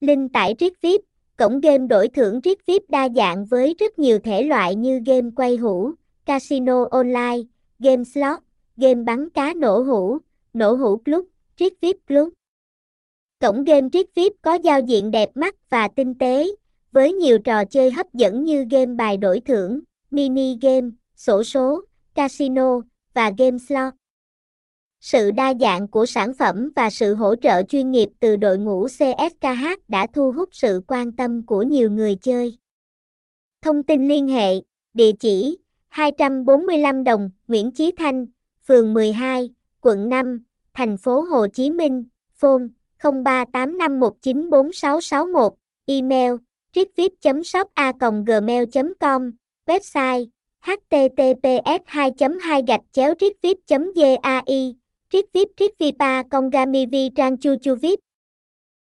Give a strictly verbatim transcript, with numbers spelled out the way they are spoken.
Link tải Rikvip, cổng game đổi thưởng Rikvip đa dạng với rất nhiều thể loại như game quay hũ, casino online, game slot, game bắn cá nổ hũ, nổ hũ club, Rikvip club. Cổng game Rikvip có giao diện đẹp mắt và tinh tế, với nhiều trò chơi hấp dẫn như game bài đổi thưởng, mini game, xổ số, casino và game slot. Sự đa dạng của sản phẩm và sự hỗ trợ chuyên nghiệp từ đội ngũ xê ét ca hát đã thu hút sự quan tâm của nhiều người chơi. Thông tin liên hệ, địa chỉ hai trăm bốn mươi lăm Đồng, Nguyễn Chí Thanh, phường mười hai, quận năm, thành phố Hồ Chí Minh, phone không ba tám năm một chín bốn sáu sáu một, email rikvip chấm shop a còng gmail chấm com, website https hai chấm hai gạch chéo rikvip chấm dai rikvip rikvipa congamivi trang chu chu vip.